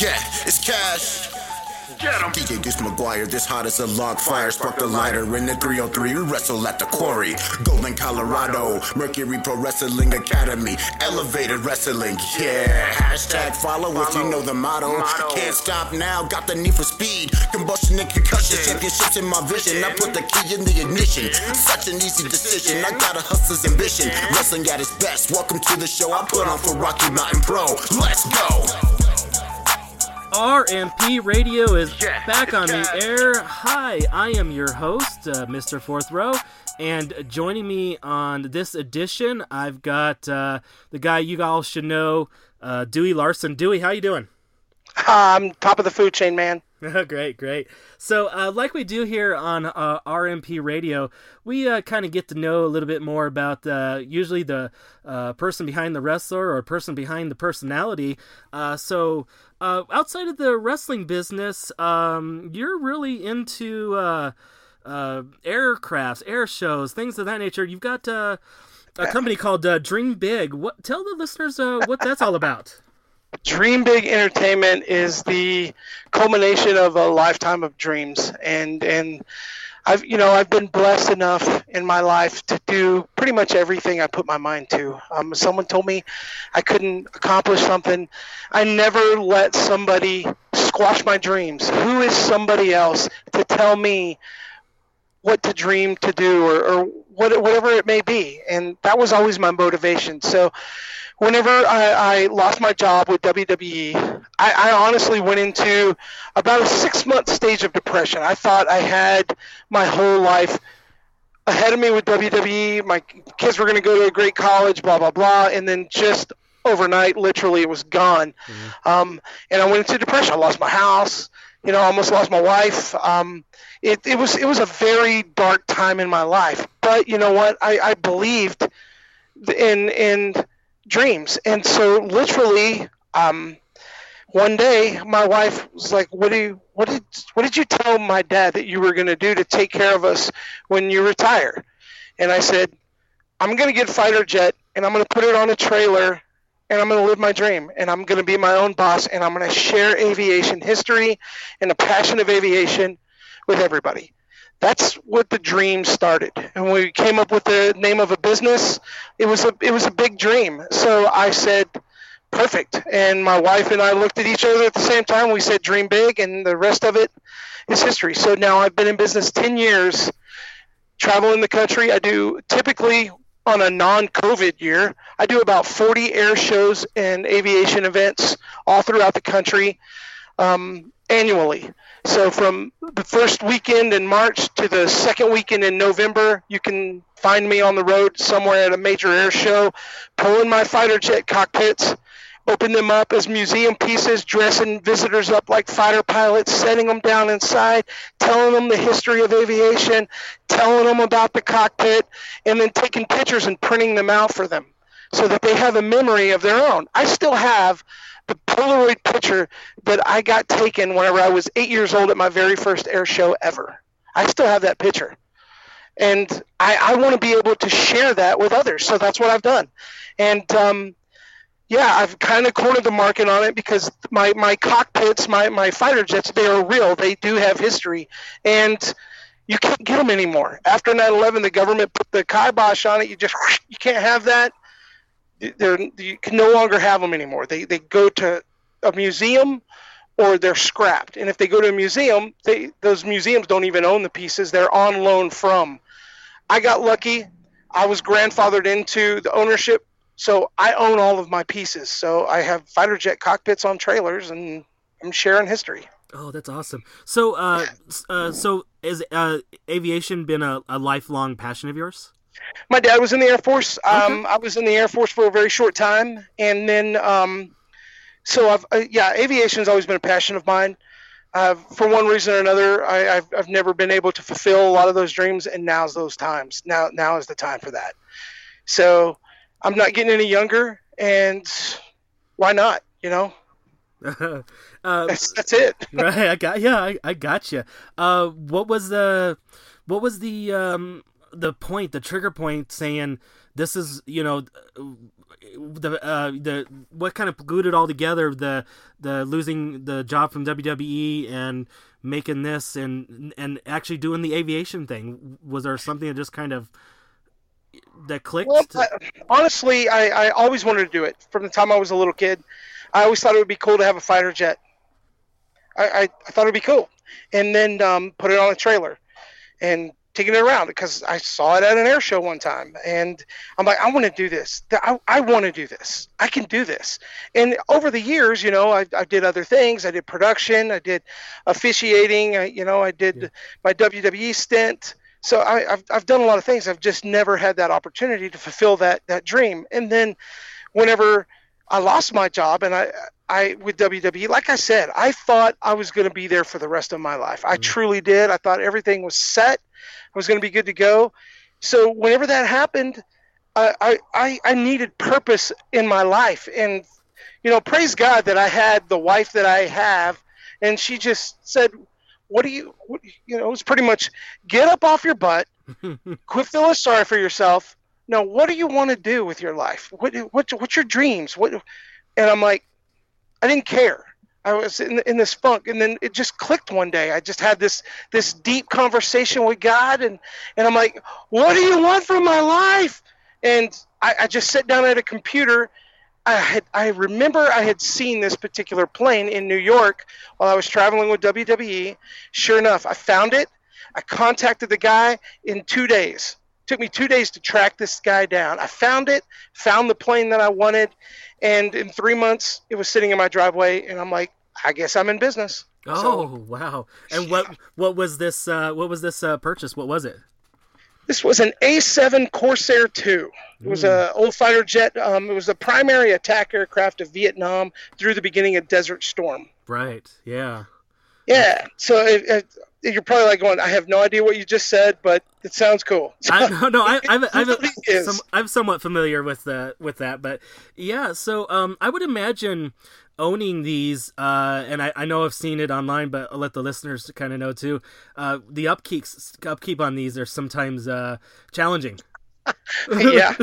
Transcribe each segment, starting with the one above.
Yeah, it's cash. Get him. DJ Deuce McGuire, this hot as a log fire. Spark the lighter in the 303. We wrestle at the quarry. Golden, Colorado. Mercury Pro Wrestling Academy. Elevated wrestling. Yeah. Hashtag follow if you know the motto. Can't stop now. Got the need for speed. Combustion and concussion. Championships in my vision. I put the key in the ignition. Such an easy decision. I got a hustler's ambition. Wrestling at its best. Welcome to the show. I put on for Rocky Mountain Pro. Let's go. RMP Radio is back on the air. Hi, I am your host, Mr. Fourth Row, and joining me on this edition, I've got the guy you all should know, Dewey Larson. Dewey, how you doing? I'm top of the food chain, man. Great. So like we do here on RMP Radio, we kind of get to know a little bit more about usually the person behind the wrestler or person behind the personality. So outside of the wrestling business, you're really into aircrafts, air shows, things of that nature. You've got a company called Dream Big. Tell the listeners what that's all about. Dream Big Entertainment is the culmination of a lifetime of dreams, and I've been blessed enough in my life to do pretty much everything I put my mind to. Someone told me I couldn't accomplish something. I never let somebody squash my dreams. Who is somebody else to tell me what to dream to do or whatever it may be? And that was always my motivation. So whenever I lost my job with WWE, I honestly went into about a 6-month stage of depression. I thought I had my whole life ahead of me with WWE. My kids were going to go to a great college, blah, blah, blah. And then just overnight, literally, it was gone. Mm-hmm. And I went into depression. I lost my house. I almost lost my wife. It was a very dark time in my life. But you know what? I believed in dreams. And so literally one day my wife was like, what did you tell my dad that you were going to do to take care of us when you retire? And I said, I'm going to get a fighter jet and I'm going to put it on a trailer and I'm going to live my dream and I'm going to be my own boss and I'm going to share aviation history and the passion of aviation with everybody. That's what the dream started. And when we came up with the name of a business, it was a big dream. So I said, perfect. And my wife and I looked at each other at the same time. We said, dream big, and the rest of it is history. So now I've been in business 10 years, traveling the country. I do typically on a non-COVID year, I do about 40 air shows and aviation events all throughout the country annually. So from the first weekend in March to the second weekend in November, you can find me on the road somewhere at a major air show, pulling my fighter jet cockpits, open them up as museum pieces, dressing visitors up like fighter pilots, setting them down inside, telling them the history of aviation, telling them about the cockpit, and then taking pictures and printing them out for them so that they have a memory of their own. I still have the Polaroid picture that I got taken whenever I was 8 years old at my very first air show ever. I still have that picture. And I want to be able to share that with others. So that's what I've done. And I've kind of cornered the market on it because my cockpits, my fighter jets, they are real. They do have history. And you can't get them anymore. After 9/11, the government put the kibosh on it. You can't have that. You can no longer have them anymore. They go to a museum or they're scrapped. And if they go to a museum, those museums don't even own the pieces. They're on loan from. I got lucky. I was grandfathered into the ownership, so I own all of my pieces. So I have fighter jet cockpits on trailers, and I'm sharing history. Oh, that's awesome. So, so has aviation been a lifelong passion of yours? My dad was in the Air Force. I was in the Air Force for a very short time. And then, aviation's always been a passion of mine. For one reason or another, I've never been able to fulfill a lot of those dreams. And now's those times. Now is the time for that. So I'm not getting any younger, and why not, that's it. Right. I got you. What was the trigger point saying this is, what kind of glued it all together, the losing the job from WWE and making this and actually doing the aviation thing? Was there something that just kind of that clicked? Well, honestly, I always wanted to do it. From the time I was a little kid, I always thought it would be cool to have a fighter jet. I thought it would be cool. And then put it on a trailer and taking it around, because I saw it at an air show one time, and I'm like, I want to do this. I want to do this. I can do this. And over the years, you know, I did other things. I did production. I did officiating. I did my WWE stint. So I've done a lot of things. I've just never had that opportunity to fulfill that dream. And then whenever I lost my job and I with WWE, like I said, I thought I was going to be there for the rest of my life. I truly did. I thought everything was set. I was going to be good to go. So whenever that happened, I needed purpose in my life. And, you know, praise God that I had the wife that I have. And she just said, it was pretty much get up off your butt, quit feeling sorry for yourself. Now, what do you want to do with your life? What's your dreams? And I'm like, I didn't care. I was in this funk, and then it just clicked one day. I just had this deep conversation with God, and I'm like, what do you want from my life? And I just sat down at a computer. I remember I had seen this particular plane in New York while I was traveling with WWE. Sure enough, I found it. I contacted the guy in 2 days. It took me 2 days to track this guy down. I found it, found the plane that I wanted, and in 3 months, it was sitting in my driveway, and I'm like, I guess I'm in business. Oh, so, wow. And what was this purchase? What was it? This was an A-7 Corsair II. It was an old fighter jet. It was the primary attack aircraft of Vietnam through the beginning of Desert Storm. Right, yeah. Yeah, so you're probably like going, I have no idea what you just said, but it sounds cool. I'm somewhat familiar with that, but yeah. So I would imagine owning these, and I know I've seen it online, but I'll let the listeners kind of know too. The upkeep on these are sometimes challenging. Yeah,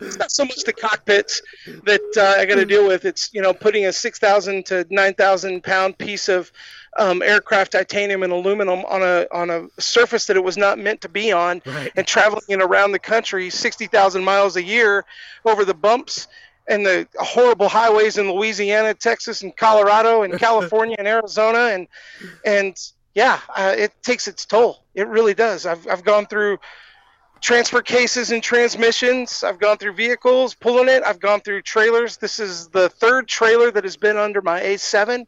it's not so much the cockpits that I got to deal with. It's, you know, putting a 6,000 to 9,000 pound piece of aircraft titanium and aluminum on a surface that it was not meant to be on, right, and traveling in around the country 60,000 miles a year over the bumps and the horrible highways in Louisiana, Texas, and Colorado, and California, and Arizona, and yeah, it takes its toll. It really does. I've gone through transfer cases and transmissions. I've gone through vehicles pulling it. I've gone through trailers. This is the third trailer that has been under my A7.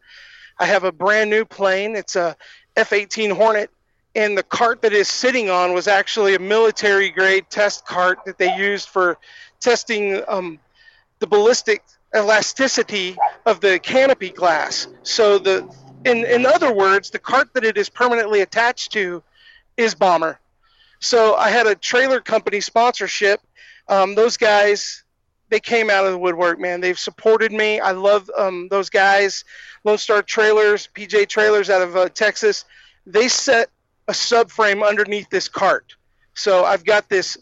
I have a brand new plane. It's a F-18 Hornet, and the cart that it's sitting on was actually a military grade test cart that they used for testing the ballistic elasticity of the canopy glass. So in other words, the cart that it is permanently attached to is bomber. So I had a trailer company sponsorship. Those guys, they came out of the woodwork, man. They've supported me. I love those guys, Lone Star Trailers, PJ Trailers out of Texas. They set a subframe underneath this cart. So I've got this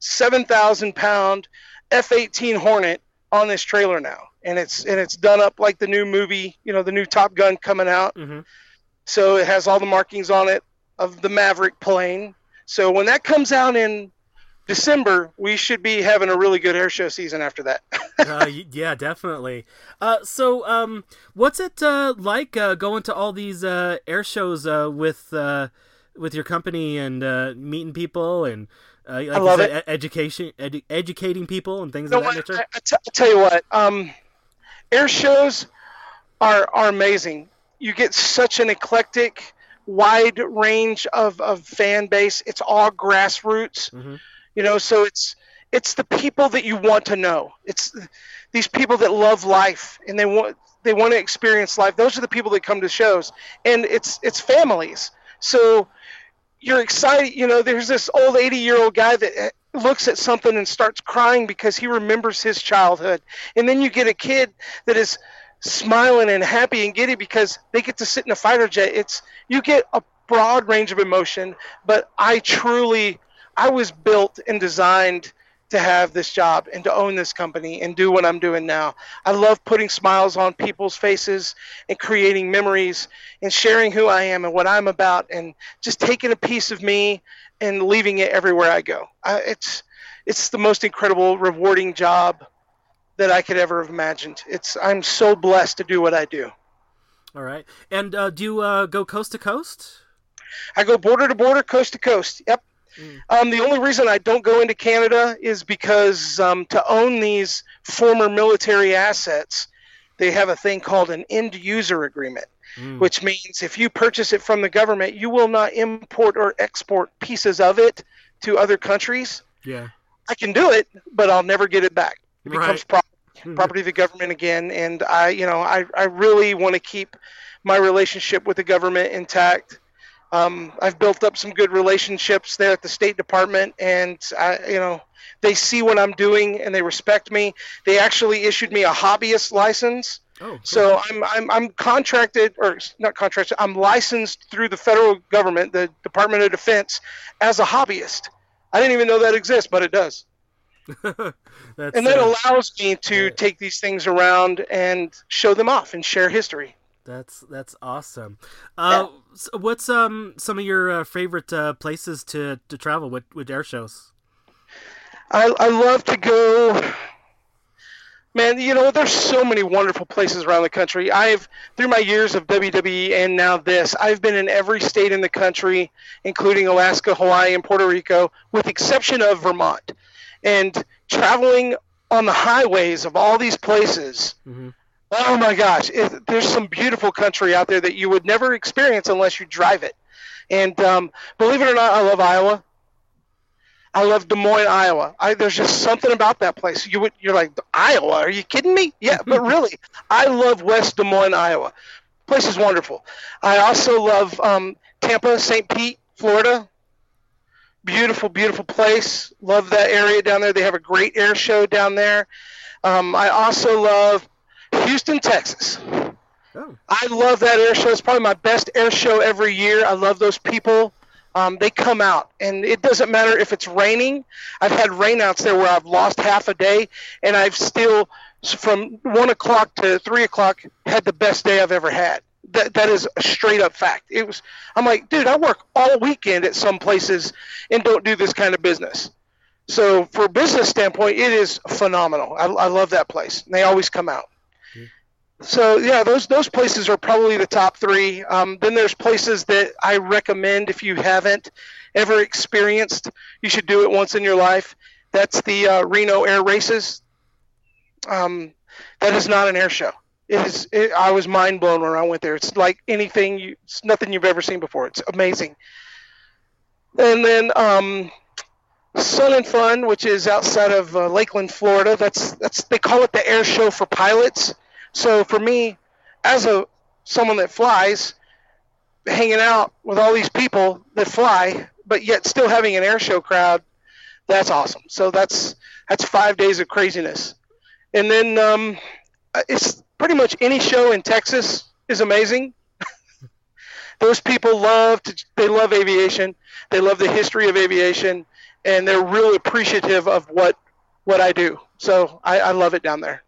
7,000-pound F-18 Hornet on this trailer now, and it's done up like the new movie, you know, the new Top Gun coming out. Mm-hmm. So it has all the markings on it of the Maverick plane. So when that comes out in December, we should be having a really good air show season after that. Yeah, definitely. So what's it like going to all these air shows with your company and meeting people and like I love it. Educating people and things like that nature? I tell you what, air shows are amazing. You get such an eclectic, wide range of fan base. It's all grassroots, you know, so it's the people that you want to know. It's these people that love life and they want to experience life. Those are the people that come to shows, and it's families. So you're excited. You know, there's this old 80-year-old guy that looks at something and starts crying because he remembers his childhood. And then you get a kid that is smiling and happy and giddy because they get to sit in a fighter jet. You get a broad range of emotion, but I was built and designed to have this job and to own this company and do what I'm doing now. I love putting smiles on people's faces and creating memories and sharing who I am and what I'm about and just taking a piece of me and leaving it everywhere I go. It's the most incredible, rewarding job that I could ever have imagined. I'm so blessed to do what I do. All right. And do you go coast to coast? I go border to border, coast to coast. Yep. The only reason I don't go into Canada is because to own these former military assets, they have a thing called an end-user agreement, which means if you purchase it from the government, you will not import or export pieces of it to other countries. Yeah, I can do it, but I'll never get it back. It becomes property of the government again, and I really want to keep my relationship with the government intact. I've built up some good relationships there at the State Department, and they see what I'm doing and they respect me. They actually issued me a hobbyist license. Oh, cool. So I'm contracted, or not contracted, I'm licensed through the federal government, the Department of Defense, as a hobbyist. I didn't even know that exists, but it does. And that allows me to take these things around and show them off and share history. That's awesome. So what's some of your favorite places to travel with air shows? I love to go. Man, there's so many wonderful places around the country. Through my years of WWE and now this, I've been in every state in the country, including Alaska, Hawaii, and Puerto Rico, with the exception of Vermont. And traveling on the highways of all these places, oh my gosh, there's some beautiful country out there that you would never experience unless you drive it. And believe it or not, I love Iowa. I love Des Moines, Iowa. There's just something about that place. You're like, Iowa, are you kidding me? Yeah, but really, I love West Des Moines, Iowa. The place is wonderful. I also love Tampa, St. Pete, Florida. Beautiful, beautiful place. Love that area down there. They have a great air show down there. I also love Houston, Texas. Oh. I love that air show. It's probably my best air show every year. I love those people. They come out, and it doesn't matter if it's raining. I've had rainouts there where I've lost half a day, and I've still, from 1 o'clock to 3 o'clock, had the best day I've ever had. That is a straight-up fact. I'm like, dude, I work all weekend at some places and don't do this kind of business. So for a business standpoint, it is phenomenal. I love that place, and they always come out. So, yeah, those places are probably the top three. Then there's places that I recommend if you haven't ever experienced, you should do it once in your life. That's the Reno Air Races. That is not an air show. I was mind blown when I went there. It's like it's nothing you've ever seen before. It's amazing. And then Sun and Fun, which is outside of Lakeland, Florida. They call it the air show for pilots. So for me, as someone that flies, hanging out with all these people that fly, but yet still having an air show crowd, that's awesome. So that's 5 days of craziness. And then it's pretty much any show in Texas is amazing. Those people they love aviation. They love the history of aviation, and they're really appreciative of what I do. So I love it down there.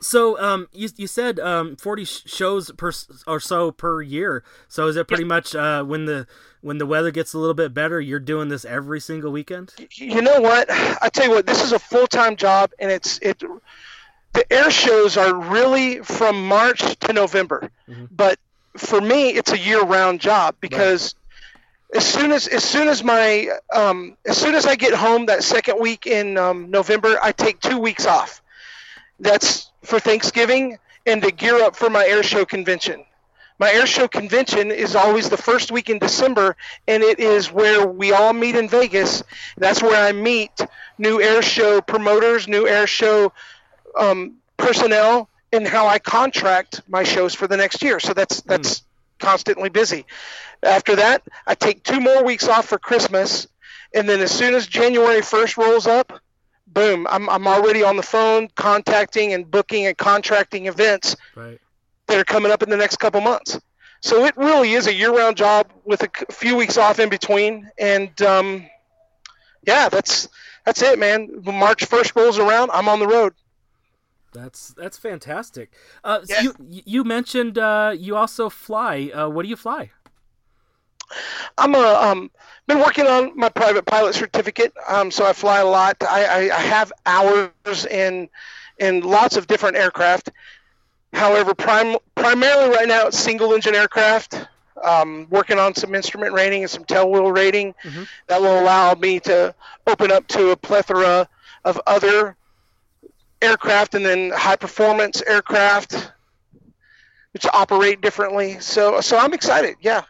So you said 40 shows or so per year. So is it pretty much when the weather gets a little bit better, you're doing this every single weekend? You know what? I tell you what, this is a full-time job, and the air shows are really from March to November. Mm-hmm. But for me, it's a year-round job because as soon as I get home that second week in November, I take 2 weeks off. That's for Thanksgiving and to gear up for my air show convention. My air show convention is always the first week in December, and it is where we all meet in Vegas. That's where I meet new air show promoters, new air show personnel, and how I contract my shows for the next year. So that's constantly busy. After that, I take 2 more weeks off for Christmas, and then as soon as January 1st rolls up, boom, I'm already on the phone contacting and booking and contracting events that are coming up in the next couple months. So it really is a year-round job with a few weeks off in between. And, yeah, that's that's it, man. When March 1st rolls around, I'm on the road. That's fantastic. Yeah. You mentioned you also fly. What do you fly? I'm been working on my private pilot certificate. So I fly a lot. I have hours in lots of different aircraft. However, primarily right now it's single engine aircraft. Working on some instrument rating and some tailwheel rating that will allow me to open up to a plethora of other aircraft and then high performance aircraft which operate differently. So I'm excited. Yeah,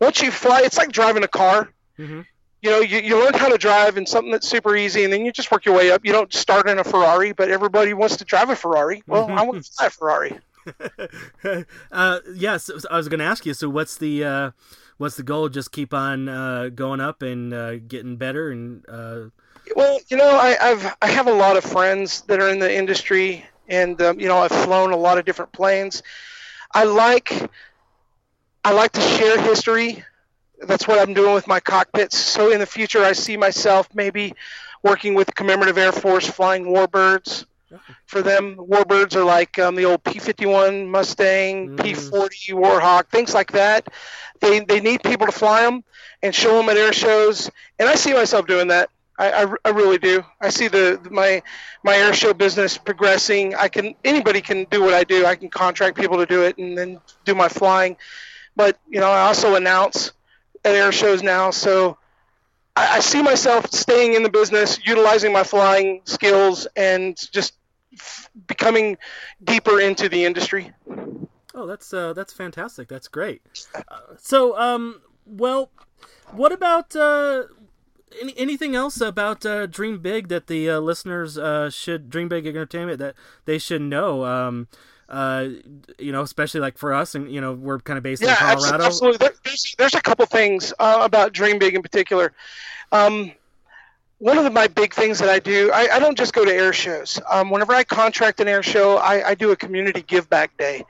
once you fly, it's like driving a car. You know, you learn how to drive in something that's super easy, and then you just work your way up. You don't start in a Ferrari, but everybody wants to drive a Ferrari. Well, I want to fly a Ferrari. I was going to ask you, so what's the goal? Just keep on going up and getting better? And well, you know, I have a lot of friends that are in the industry, and you know, I've flown a lot of different planes. I like to share history. That's what I'm doing with my cockpits. So in the future, I see myself maybe working with Commemorative Air Force, flying warbirds. For them, warbirds are like the old P-51 Mustang, P-40 Warhawk, things like that. They need people to fly them and show them at air shows, and I see myself doing that. I really do. I see my air show business progressing. Anybody can do what I do. I can contract people to do it and then do my flying. But you know, I also announce at air shows now, so. I see myself staying in the business, utilizing my flying skills, and just becoming deeper into the industry. Oh, that's fantastic. That's great. Well, what about anything else about Dream Big that the listeners should Dream Big Entertainment that they should know? You know, especially like for us, and you know, we're kind of based in Colorado. Absolutely. There's a couple things about Dream Big in particular. One of my big things that I do, I don't just go to air shows. Whenever I contract an air show, I do a community give back day,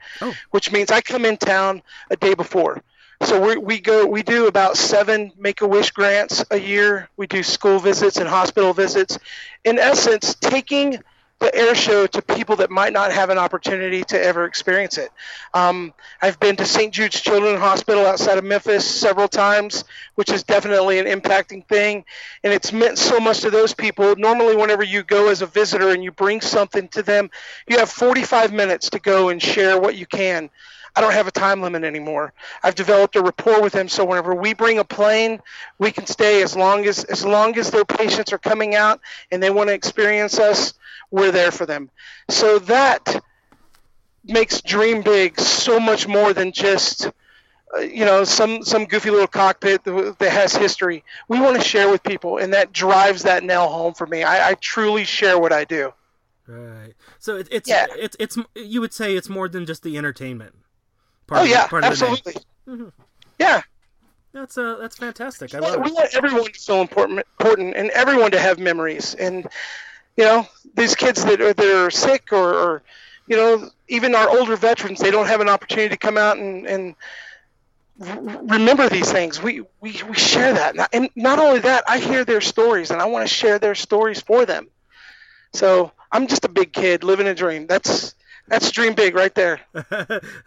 which means I come in town a day before. So we do about 7 Make-A-Wish grants a year. We do school visits and hospital visits. In essence, taking the air show to people that might not have an opportunity to ever experience it. I've been to St. Jude's Children's Hospital outside of Memphis several times, which is definitely an impacting thing, and it's meant so much to those people. Normally, whenever you go as a visitor and you bring something to them, you have 45 minutes to go and share what you can. I don't have a time limit anymore. I've developed a rapport with them, so whenever we bring a plane, we can stay as long as their patients are coming out and they want to experience us. We're there for them. So that makes Dream Big so much more than just, you know, some goofy little cockpit that has history. We want to share with people, and that drives that nail home for me. I truly share what I do. Right. So it's you would say it's more than just the entertainment part. Absolutely. Yeah. That's fantastic. I love it. We want everyone to feel important, and everyone to have memories, and you know, these kids that are sick or, you know, even our older veterans, they don't have an opportunity to come out and remember these things. We share that. And not only that, I hear their stories, and I want to share their stories for them. So I'm just a big kid living a dream. That's Dream Big right there.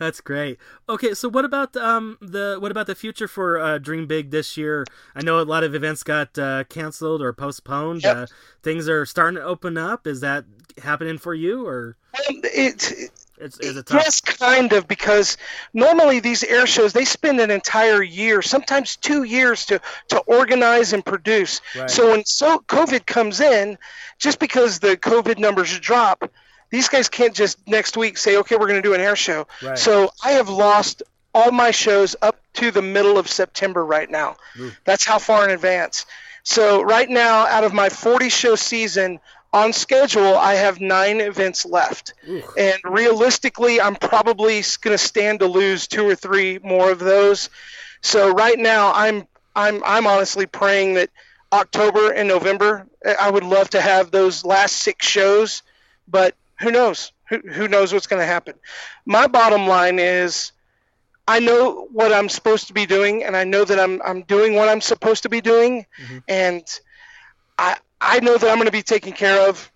That's great. Okay, so what about the future for Dream Big this year? I know a lot of events got canceled or postponed. Yep. Things are starting to open up. Is that happening for you, or it's tough? Yes, kind of, because normally these air shows, they spend an entire year, sometimes 2 years, to organize and produce. Right. So when COVID comes in, just because the COVID numbers drop, these guys can't just next week say, okay, we're going to do an air show. Right. So I have lost all my shows up to the middle of September right now. Ooh. That's how far in advance. So right now, out of my 40-show season, on schedule, I have 9 events left. Ooh. And realistically, I'm probably going to stand to lose 2 or 3 more of those. So right now, I'm honestly praying that October and November, I would love to have those last 6 shows, but who knows? Who knows what's going to happen? My bottom line is, I know what I'm supposed to be doing, and I know that I'm doing what I'm supposed to be doing, and I know that I'm going to be taken care of.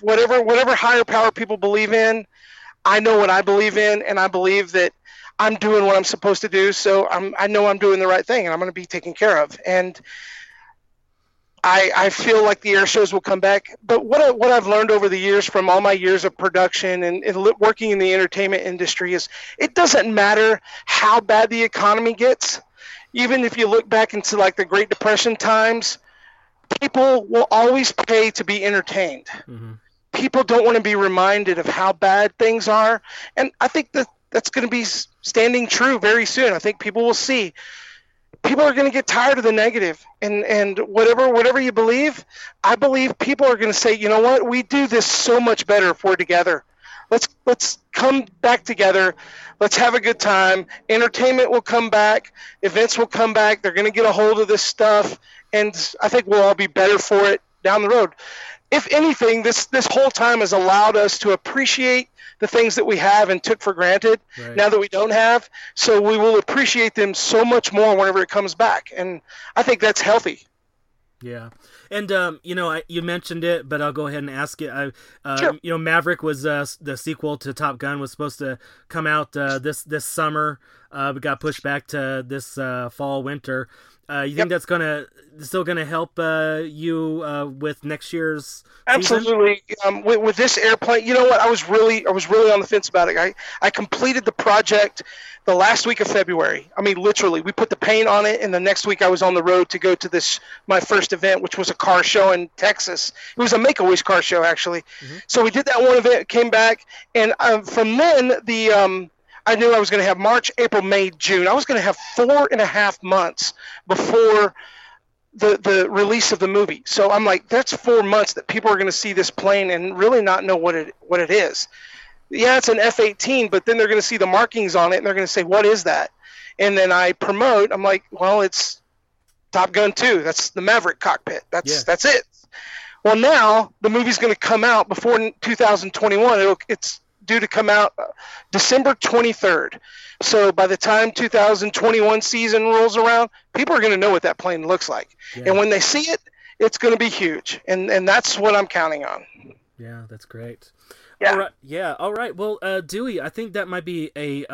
Whatever higher power people believe in, I know what I believe in, and I believe that I'm doing what I'm supposed to do. So I know I'm doing the right thing, and I'm going to be taken care of. And I feel like the air shows will come back. But what I've learned over the years from all my years of production and working in the entertainment industry is it doesn't matter how bad the economy gets. Even if you look back into like the Great Depression times, people will always pay to be entertained. Mm-hmm. People don't want to be reminded of how bad things are. And I think that that's going to be standing true very soon. I think people will see. People are going to get tired of the negative and whatever you believe. I believe people are going to say, you know what, we do this so much better if we're together. Let's come back together. Let's have a good time. Entertainment will come back. Events will come back. They're going to get a hold of this stuff. And I think we'll all be better for it down the road. If anything, this whole time has allowed us to appreciate the things that we have and took for granted now that we don't have. So we will appreciate them so much more whenever it comes back. And I think that's healthy. Yeah. And, you mentioned it, but I'll go ahead and ask it. Sure. Maverick was the sequel to Top Gun was supposed to come out this summer. We got pushed back to this fall, winter. You think that's still going to help you with next year's season? Absolutely. With this airplane, you know what? I was really on the fence about it. I completed the project the last week of February. I mean, literally, we put the paint on it, and the next week I was on the road to go to my first event, which was a car show in Texas. It was a Make-A-Wish car show, actually. Mm-hmm. So we did that one event, came back, and from then I knew I was going to have March, April, May, June. I was going to have 4.5 months before the release of the movie. So I'm like, that's 4 months that people are going to see this plane and really not know what it is. Yeah, it's an F-18, but then they're going to see the markings on it, and they're going to say, what is that? And then I promote. I'm like, well, it's Top Gun 2. That's the Maverick cockpit. That's it. Well, now the movie's going to come out before 2021. It's due to come out December 23rd. So by the time 2021 season rolls around, people are going to know what that plane looks like. Yeah. And when they see it, it's going to be huge. And that's what I'm counting on. Yeah, that's great. Yeah. All right. Yeah. All right. Well, Dewey, I think that might be a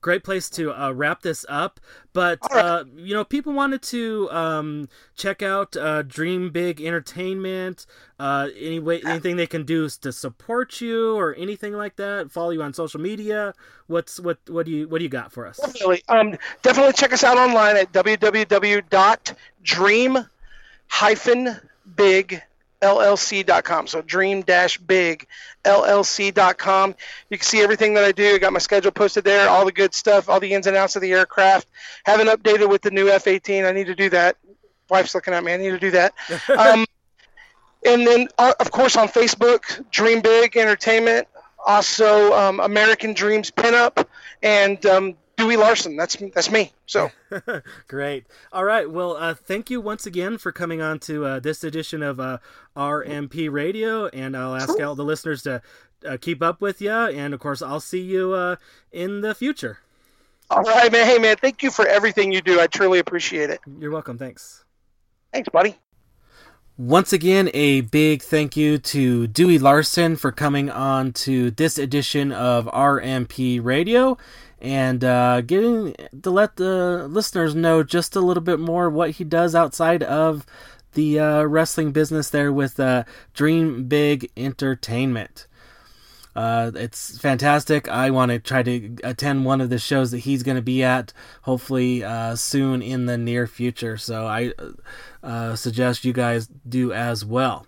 great place to wrap this up. But, right. People wanted to check out Dream Big Entertainment, anything they can do to support you or anything like that, follow you on social media. What do you got for us? Definitely. Definitely check us out online at www.dream-bigllc.com. So dream-bigllc.com. You can see everything that I do. I got my schedule posted there, all the good stuff, all the ins and outs of the aircraft. Haven't updated with the new F-18. I need to do that. Wife's looking at me. I need to do that. And then, of course, on Facebook, Dream Big Entertainment. Also, American Dreams Pinup. And Dewey Larson. That's me. So great. All right. Well, thank you once again for coming on to this edition of RMP Radio, and I'll ask all the listeners to keep up with you. And of course, I'll see you in the future. All right, man. Hey, man. Thank you for everything you do. I truly appreciate it. You're welcome. Thanks. Thanks, buddy. Once again, a big thank you to Dewey Larson for coming on to this edition of RMP Radio. And getting to let the listeners know just a little bit more what he does outside of the wrestling business there with Dream Big Entertainment. It's fantastic. I want to try to attend one of the shows that he's going to be at, hopefully soon in the near future. So I suggest you guys do as well.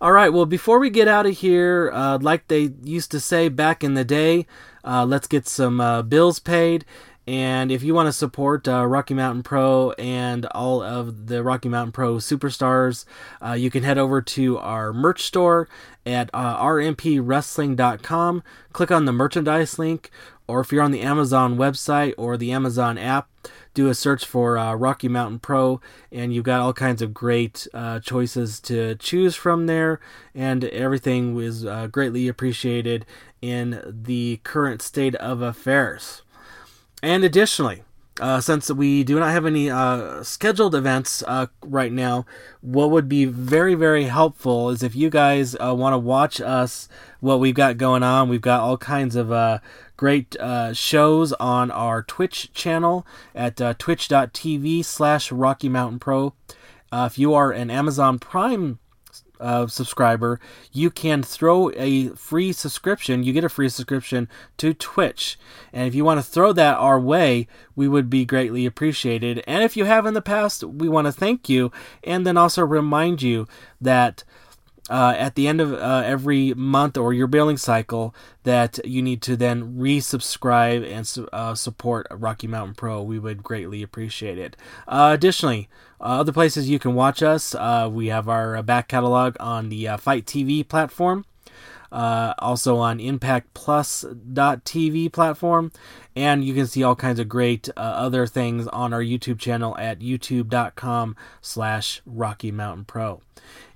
All right, well, before we get out of here, like they used to say back in the day, let's get some bills paid. And if you want to support Rocky Mountain Pro and all of the Rocky Mountain Pro superstars, you can head over to our merch store at rmpwrestling.com. Click on the merchandise link, or if you're on the Amazon website or the Amazon app, do a search for Rocky Mountain Pro, and you've got all kinds of great choices to choose from there, and everything was greatly appreciated in the current state of affairs. And additionally, Since we do not have any scheduled events right now, what would be very, very helpful is if you guys want to watch us, what we've got going on. We've got all kinds of great shows on our Twitch channel at twitch.tv/Rocky Mountain Pro. If you are an Amazon Prime subscriber, you can throw a free subscription. You get a free subscription to Twitch, and if you want to throw that our way, we would be greatly appreciated. And if you have in the past, we want to thank you, and then also remind you that at the end of every month or your billing cycle, that you need to then resubscribe and support Rocky Mountain Pro. We would greatly appreciate it. Additionally, other places you can watch us, we have our back catalog on the Fight TV platform, also on ImpactPlus.tv platform, and you can see all kinds of great other things on our YouTube channel at youtube.com/Rocky Mountain Pro.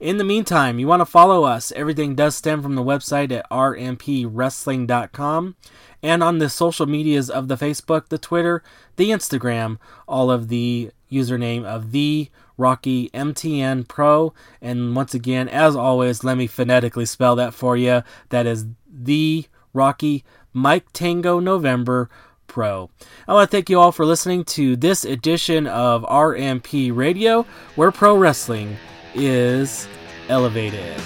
In the meantime, you want to follow us. Everything does stem from the website at rmpwrestling.com, and on the social medias of the Facebook, the Twitter, the Instagram, all of the username of the Rocky MTN Pro. And once again, as always, let me phonetically spell that for you. That is the Rocky Mike Tango November Pro. I want to thank you all for listening to this edition of RMP Radio, where pro wrestling is elevated.